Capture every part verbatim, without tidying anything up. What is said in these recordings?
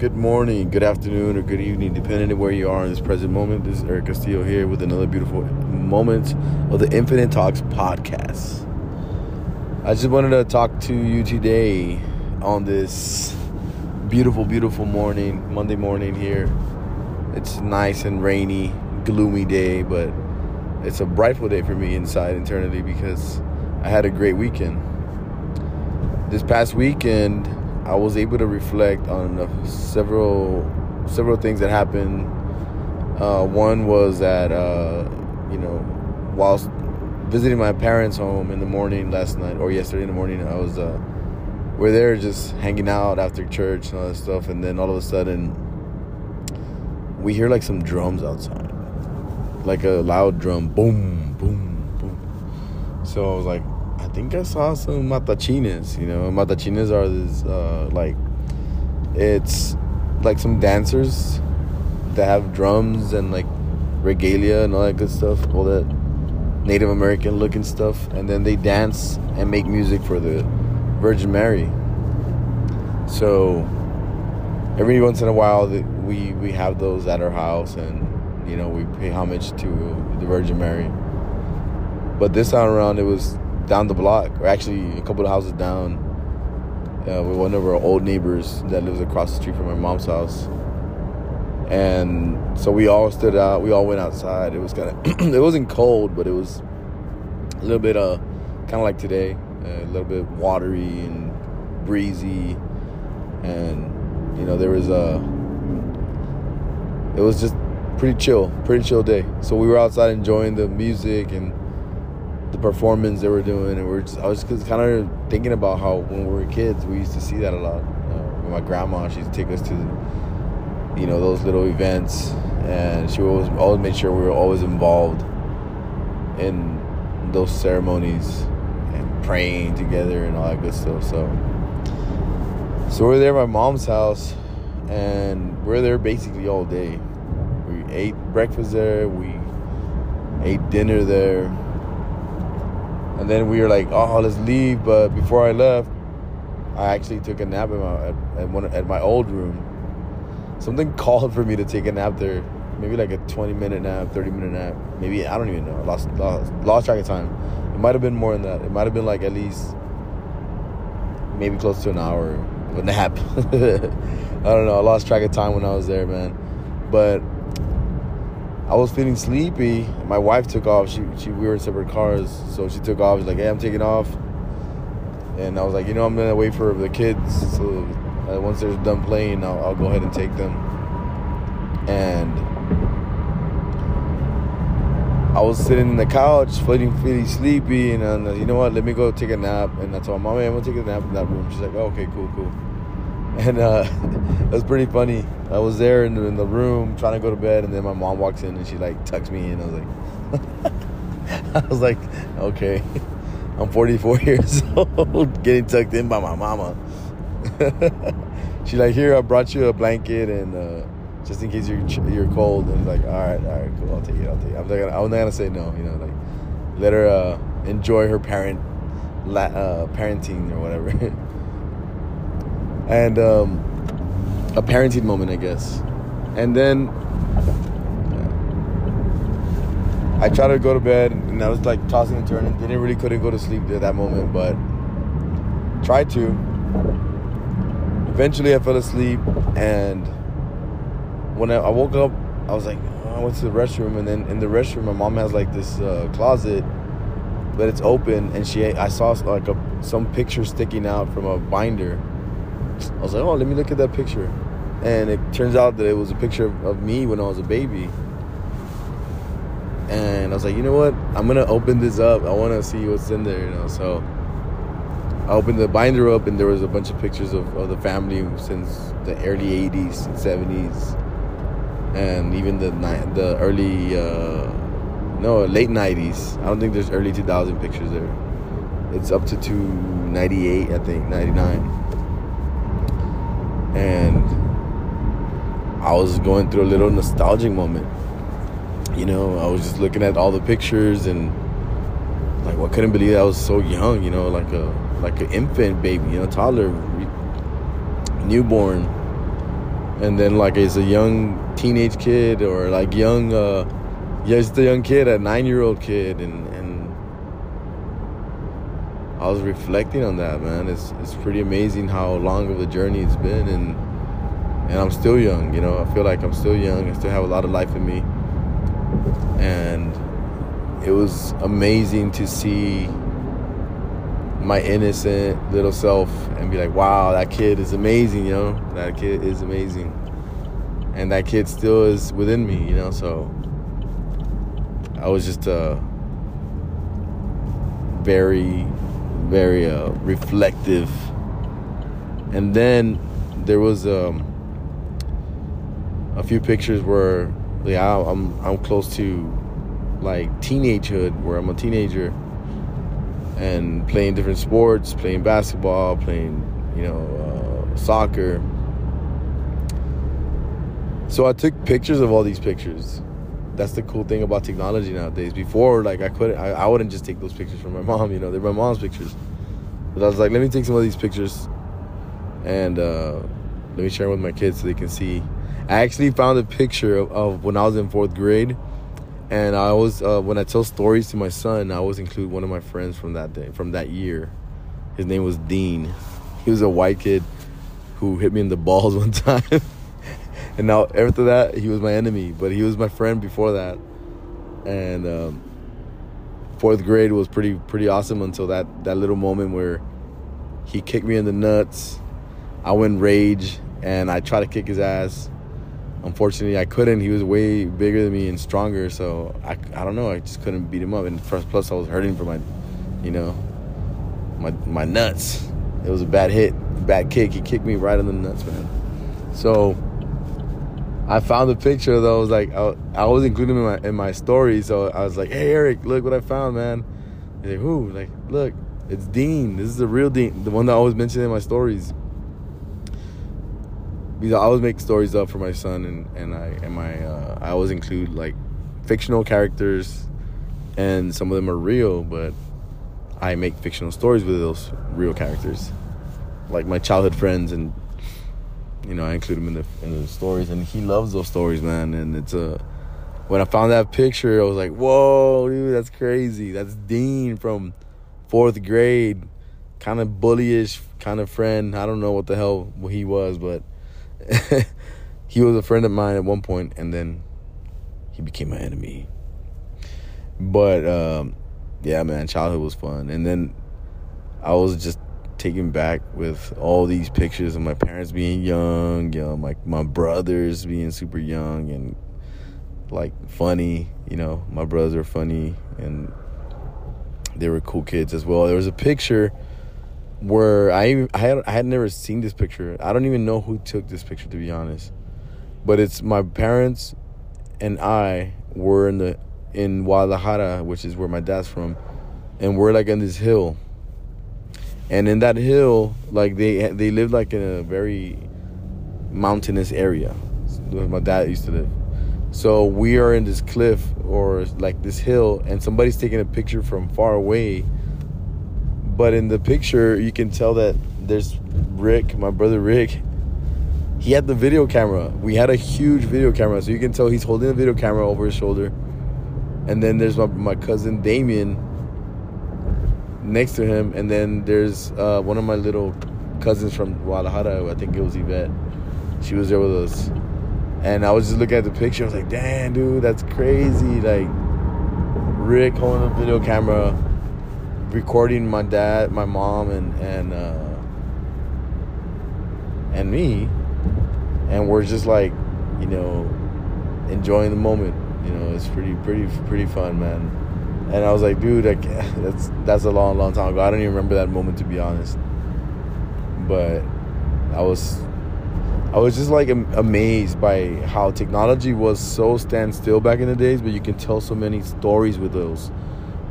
Good morning, good afternoon, or good evening, depending on where you are in this present moment. This is Eric Castillo here with another beautiful moment of the Infinite Talks podcast. I just wanted to talk to you today on this beautiful, beautiful morning, Monday morning here. It's nice and rainy, gloomy day, but it's a brightful day for me inside internally because I had a great weekend. This past weekend, I was able to reflect on several several things that happened. Uh, one was that, uh, you know, whilst visiting my parents' home in the morning last night, or yesterday in the morning, I was, uh, we're there just hanging out after church and all that stuff, and then all of a sudden, we hear like some drums outside, like a loud drum, boom, boom, boom. So I was like, I think I saw some matachines, you know. Matachines are this, uh, like, it's like some dancers that have drums and, like, regalia and all that good stuff, all that Native American-looking stuff. And then they dance and make music for the Virgin Mary. So every once in a while, we, we have those at our house and, you know, we pay homage to the Virgin Mary. But this time around, it was down the block, or actually a couple of houses down, uh, with one of our old neighbors that lives across the street from my mom's house. And so we all stood out, we all went outside. It was kind of, it wasn't cold, but it was a little bit uh, kind of like today, uh, a little bit watery and breezy. And, you know, there was a, it was just pretty chill, pretty chill day. So we were outside enjoying the music and the performance they were doing, and we're just, I was just kind of thinking about how when we were kids, we used to see that a lot. You know, my grandma, she used to take us to, you know, those little events, and she always always made sure we were always involved in those ceremonies and praying together and all that good stuff. So, so we're there at my mom's house, and we're there basically all day. We ate breakfast there, we ate dinner there. And then we were like, oh, let's leave. But before I left, I actually took a nap at my, at, one, at my old room. Something called for me to take a nap there. Maybe like a twenty-minute nap, thirty-minute nap. Maybe, I don't even know. I lost, lost, lost track of time. It might have been more than that. It might have been like at least maybe close to an hour of a nap. I don't know. I lost track of time when I was there, man. But I was feeling sleepy. My wife took off. She, she we were in separate cars, so she took off. She's like, "Hey, I'm taking off," and I was like, "You know, I'm gonna wait for the kids. So once they're done playing, I'll, I'll go ahead and take them." And I was sitting on the couch, feeling feeling sleepy, and I'm like, you know what? Let me go take a nap. And I told my mommy, "I'm gonna take a nap in that room." She's like, oh, "Okay, cool, cool." And uh, it was pretty funny. I was there in the, in the room trying to go to bed, and then my mom walks in and she like tucks me in. I was like, I was like, okay, I'm forty-four years old, getting tucked in by my mama. She like, here, I brought you a blanket, and uh, just in case you're you're cold. And I was like, all right, all right, cool, I'll take it, I'll take it. I'm not gonna, I'm not gonna say no, you know, like let her uh, enjoy her parent uh, parenting or whatever. And um, a parenting moment, I guess. And then I tried to go to bed, and I was like tossing and turning. Didn't really couldn't go to sleep at that moment, but tried to. Eventually, I fell asleep, and when I, I woke up, I was like, oh, I went to the restroom, and then in the restroom, my mom has like this uh, closet, but it's open, and she I saw like a, some picture sticking out from a binder. I was like, oh, let me look at that picture. And it turns out that it was a picture of, of me when I was a baby. And I was like, you know what? I'm going to open this up. I want to see what's in there, you know. So I opened the binder up, and there was a bunch of pictures of, of the family since the early eighties and seventies. And even the the early, uh, no, late nineties. I don't think there's early two thousand pictures there. It's up to two ninety-eight, I think, ninety-nine. And I was going through a little nostalgic moment. You know, I was just looking at all the pictures, and like, well, I couldn't believe I was so young, you know, like a like an infant baby, you know, toddler, newborn. And then, like, as a young teenage kid or, like, young, uh, just a young kid, a nine-year-old kid, and, and I was reflecting on that, man. It's it's pretty amazing how long of a journey it's been, and and I'm still young, you know. I feel like I'm still young. I still have a lot of life in me. And it was amazing to see my innocent little self and be like, wow, that kid is amazing, you know. That kid is amazing. And that kid still is within me, you know. So I was just uh, very, very uh, reflective. And then there was um, a few pictures where, yeah, I'm I'm close to, like, teenagehood, where I'm a teenager and playing different sports, playing basketball, playing, you know, uh, soccer. So I took pictures of all these pictures. That's the cool thing about technology nowadays. Before, like, I couldn't, I, I wouldn't just take those pictures from my mom, you know, they're my mom's pictures. But I was like, let me take some of these pictures and uh, let me share them with my kids so they can see. I actually found a picture of, of when I was in fourth grade, and I always, uh, when I tell stories to my son, I always include one of my friends from that day, from that year. His name was Dean. He was a white kid who hit me in the balls one time. And now, after that, he was my enemy, but he was my friend before that. And um, fourth grade was pretty pretty awesome until that, that little moment where he kicked me in the nuts. I went rage, and I tried to kick his ass. Unfortunately, I couldn't. He was way bigger than me and stronger, so I, I don't know. I just couldn't beat him up. And plus, plus I was hurting for my, you know, my my nuts. It was a bad hit, bad kick. He kicked me right in the nuts, man. So I found a picture, though. I was like, I, I was including him in my, in my story, so I was like, hey, Eric, look what I found, man. He's like, who? Like, look, it's Dean. This is the real Dean, the one that I always mention in my stories. Because I always make stories up for my son, and, and I and my uh, I always include, like, fictional characters, and some of them are real, but I make fictional stories with those real characters, like my childhood friends, and, you know, I include them in the in the stories, and he loves those stories, man. And it's a uh, when I found that picture, I was like, "Whoa, dude, that's crazy! That's Dean from fourth grade, kind of bullyish kind of friend. I don't know what the hell he was, but he was a friend of mine at one point, and then he became my enemy. But um, yeah, man, childhood was fun, and then I was just." Taken back with all these pictures of my parents being young, you know, my, my brothers being super young and, like, funny. You know, my brothers are funny, and they were cool kids as well. There was a picture where I I had, I had never seen this picture. I don't even know who took this picture, to be honest. But it's my parents and I were in the in Guadalajara, which is where my dad's from, and we're, like, on this hill. And in that hill, like, they they lived, like, in a very mountainous area where my dad used to live. So we are in this cliff or, like, this hill, and somebody's taking a picture from far away. But in the picture, you can tell that there's Rick, my brother Rick. He had the video camera. We had a huge video camera, so you can tell he's holding the video camera over his shoulder. And then there's my, my cousin Damien next to him, and then there's uh, one of my little cousins from Guadalajara, I think it was Yvette. She was there with us, and I was just looking at the picture. I was like, damn, dude, that's crazy. Like, Rick holding a video camera, recording my dad, my mom, and and uh, and me, and we're just, like, you know, enjoying the moment. You know, it's pretty, pretty, pretty fun, man. And I was like, dude, I can't. that's that's a long, long time ago. I don't even remember that moment, to be honest. But I was, I was just, like, am- amazed by how technology was so standstill back in the days. But you can tell so many stories with those,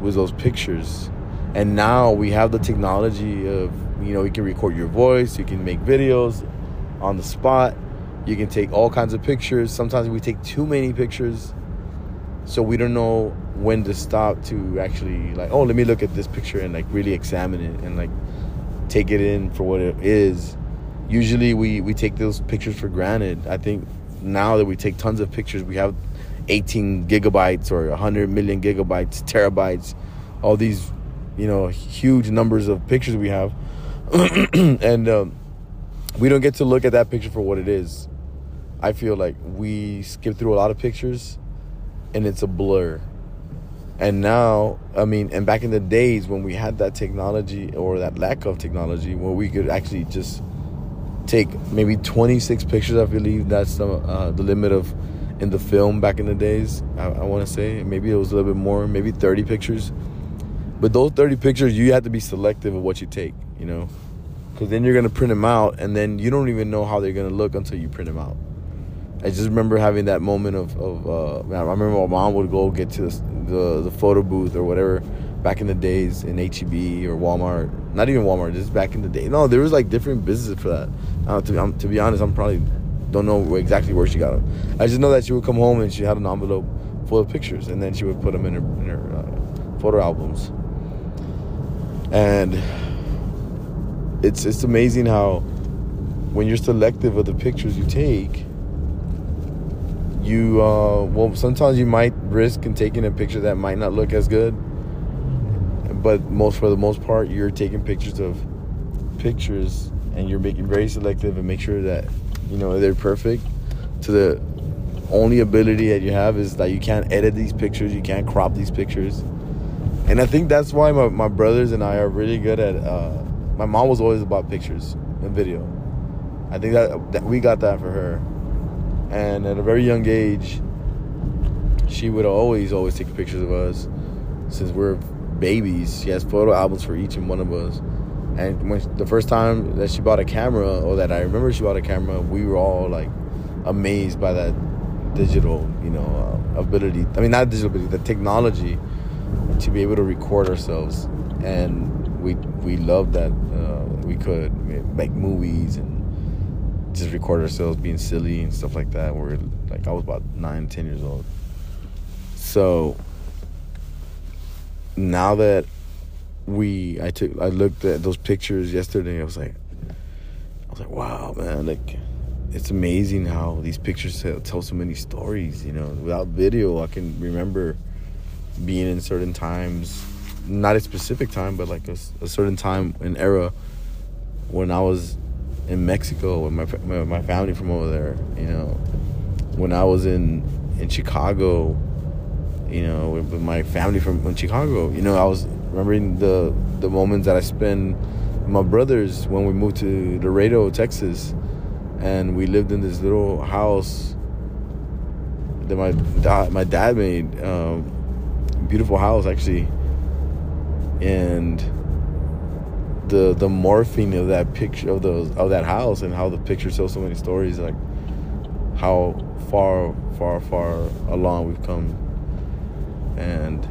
with those pictures. And now we have the technology of, you know, you can record your voice, you can make videos on the spot, you can take all kinds of pictures. Sometimes we take too many pictures, so we don't know when to stop to actually, like, oh, let me look at this picture and, like, really examine it and, like, take it in for what it is. usually we, we take those pictures for granted. I think now that we take tons of pictures, we have eighteen gigabytes or one hundred million gigabytes, terabytes, all these, you know, huge numbers of pictures we have. And um, we don't get to look at that picture for what it is. I feel like we skip through a lot of pictures and it's a blur. And now, I mean, and back in the days when we had that technology or that lack of technology where we could actually just take maybe twenty-six pictures, I believe that's the, uh, the limit of in the film back in the days, I, I want to say. Maybe it was a little bit more, maybe thirty pictures. But those thirty pictures, you have to be selective of what you take, you know, because then you're going to print them out and then you don't even know how they're going to look until you print them out. I just remember having that moment of, of uh, I remember my mom would go get to the, the, the photo booth or whatever back in the days in H E B or Walmart. Not even Walmart, just back in the day. No, there was like different businesses for that. Uh, to, I'm, to be honest, I'm probably don't know exactly where she got them. I just know that she would come home and she had an envelope full of pictures and then she would put them in her, in her uh, photo albums. And it's it's amazing how when you're selective of the pictures you take, you, uh, well, sometimes you might risk in taking a picture that might not look as good. But most for the most part, you're taking pictures of pictures and you're making very selective and make sure that, you know, they're perfect. To the only ability that you have is that you can't edit these pictures. You can't crop these pictures. And I think that's why my, my brothers and I are really good at, uh, my mom was always about pictures and video. I think that, that we got that for her. And at a very young age, she would always, always take pictures of us since we're babies. She has photo albums for each and one of us. And when the first time that she bought a camera, or that I remember she bought a camera, we were all like amazed by that digital, you know, uh, ability. I mean, not digital, but the technology to be able to record ourselves. And we we loved that uh, we could make movies and just record ourselves being silly and stuff like that. We're like, I was about nine, ten years old. So now that we, I took, I looked at those pictures yesterday. I was like, I was like, wow, man! Like, it's amazing how these pictures tell, tell so many stories. You know, without video, I can remember being in certain times, not a specific time, but like a, a certain time, an era when I was in Mexico with my my family from over there, you know, when I was in, in Chicago, you know, with, with my family from in Chicago, you know, I was remembering the the moments that I spent with my brothers when we moved to Laredo, Texas, and we lived in this little house that my da- my dad made, um, beautiful house actually, and the the morphing of that picture of those of that house and how the picture tells so many stories, like how far far far along we've come. And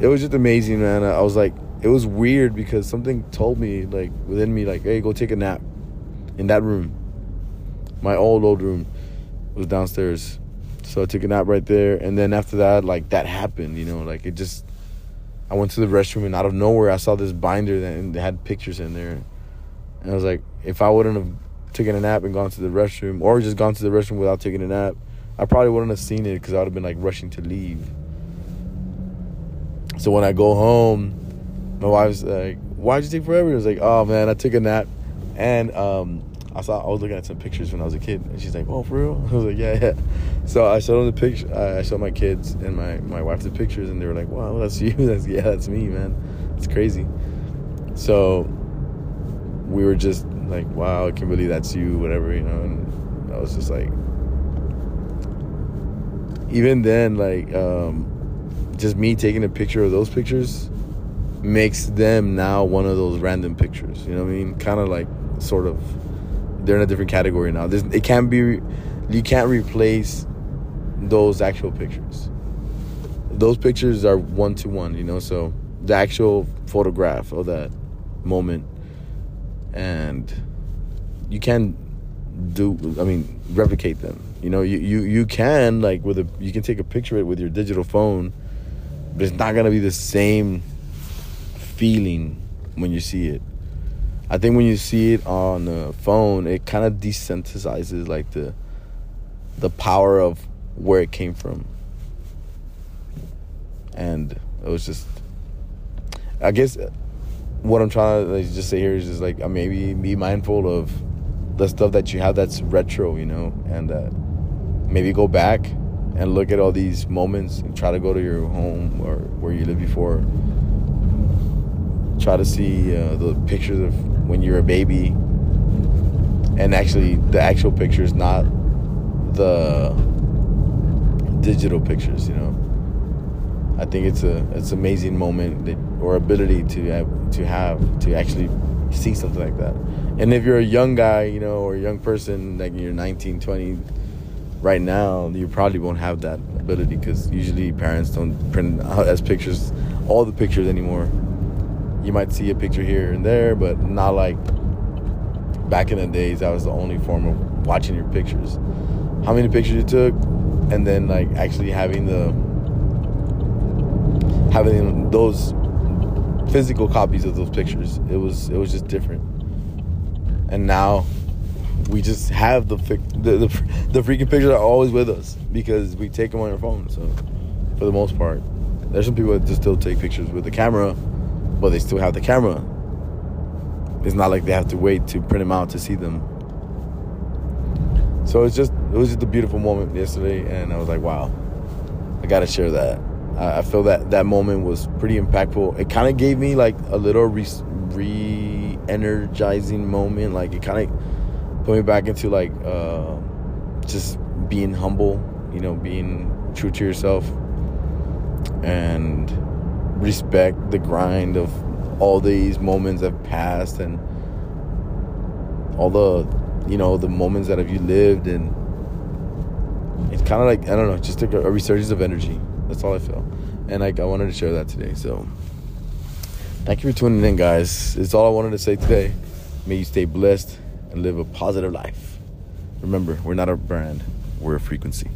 it was just amazing, man. I was like, it was weird because something told me, like within me, like, hey, go take a nap in that room. My old old room was downstairs, so I took a nap right there. And then after that, like, that happened, you know, like it just, I went to the restroom and out of nowhere I saw this binder that had pictures in there. And I was like, if I wouldn't have taken a nap and gone to the restroom, or just gone to the restroom without taking a nap, I probably wouldn't have seen it because I would have been like rushing to leave. So when I go home, my wife's like, why'd you take forever? I was like, oh man, I took a nap. And um, I saw, I was looking at some pictures when I was a kid. And she's like, oh, for real? I was like, yeah, yeah. So I showed them the picture. I showed my kids and my, my wife the pictures, and they were like, wow, that's you. That's, yeah, that's me, man. It's crazy. So we were just like, wow, I can't believe that's you, whatever, you know. And I was just like, even then, like, um, just me taking a picture of those pictures makes them now one of those random pictures. You know what I mean? Kind of like, sort of. They're in a different category now. There's, it can't be, you can't replace those actual pictures. Those pictures are one to one, you know. So the actual photograph of that moment, and you can do, I mean, replicate them. You know, you, you, you can like with a, you can take a picture of it with your digital phone, but it's not gonna be the same feeling when you see it. I think when you see it on the phone, it kind of desensitizes like the the power of where it came from. And it was just, I guess what I'm trying to like, just say here is just like, maybe be mindful of the stuff that you have that's retro, you know, and uh, maybe go back and look at all these moments and try to go to your home or where you lived before. Try to see uh, the pictures of when you were a baby, and actually the actual pictures, not the digital pictures, you know. I think it's a it's an amazing moment that, or ability to have, to have to actually see something like that. And if you're a young guy, you know, or a young person, like you're nineteen, twenty right now, you probably won't have that ability, because usually parents don't print out as pictures all the pictures anymore. You might see a picture here and there, but not like back in the days. That was the only form of watching your pictures, how many pictures you took, and then like actually having the having those physical copies of those pictures. It was it was just different. And now we just have the the the, the freaking pictures are always with us, because we take them on our phone. So for the most part, there's some people that just still take pictures with the camera, but they still have the camera. It's not like they have to wait to print them out to see them. So it's just, it was just a beautiful moment yesterday, and I was like, wow, I gotta share that. I, I feel that that moment was pretty impactful. It kind of gave me like a little re, re-energizing moment. Like it kind of put me back into like uh, just being humble, you know, being true to yourself, and respect the grind of all these moments that have passed, and all the, you know, the moments that have you lived. And it's kind of like, I don't know, just like a, a resurgence of energy. That's all I feel. And like, I wanted to share that today. So thank you for tuning in, guys. It's all I wanted to say today. May you stay blessed and live a positive life. Remember, we're not a brand, we're a frequency.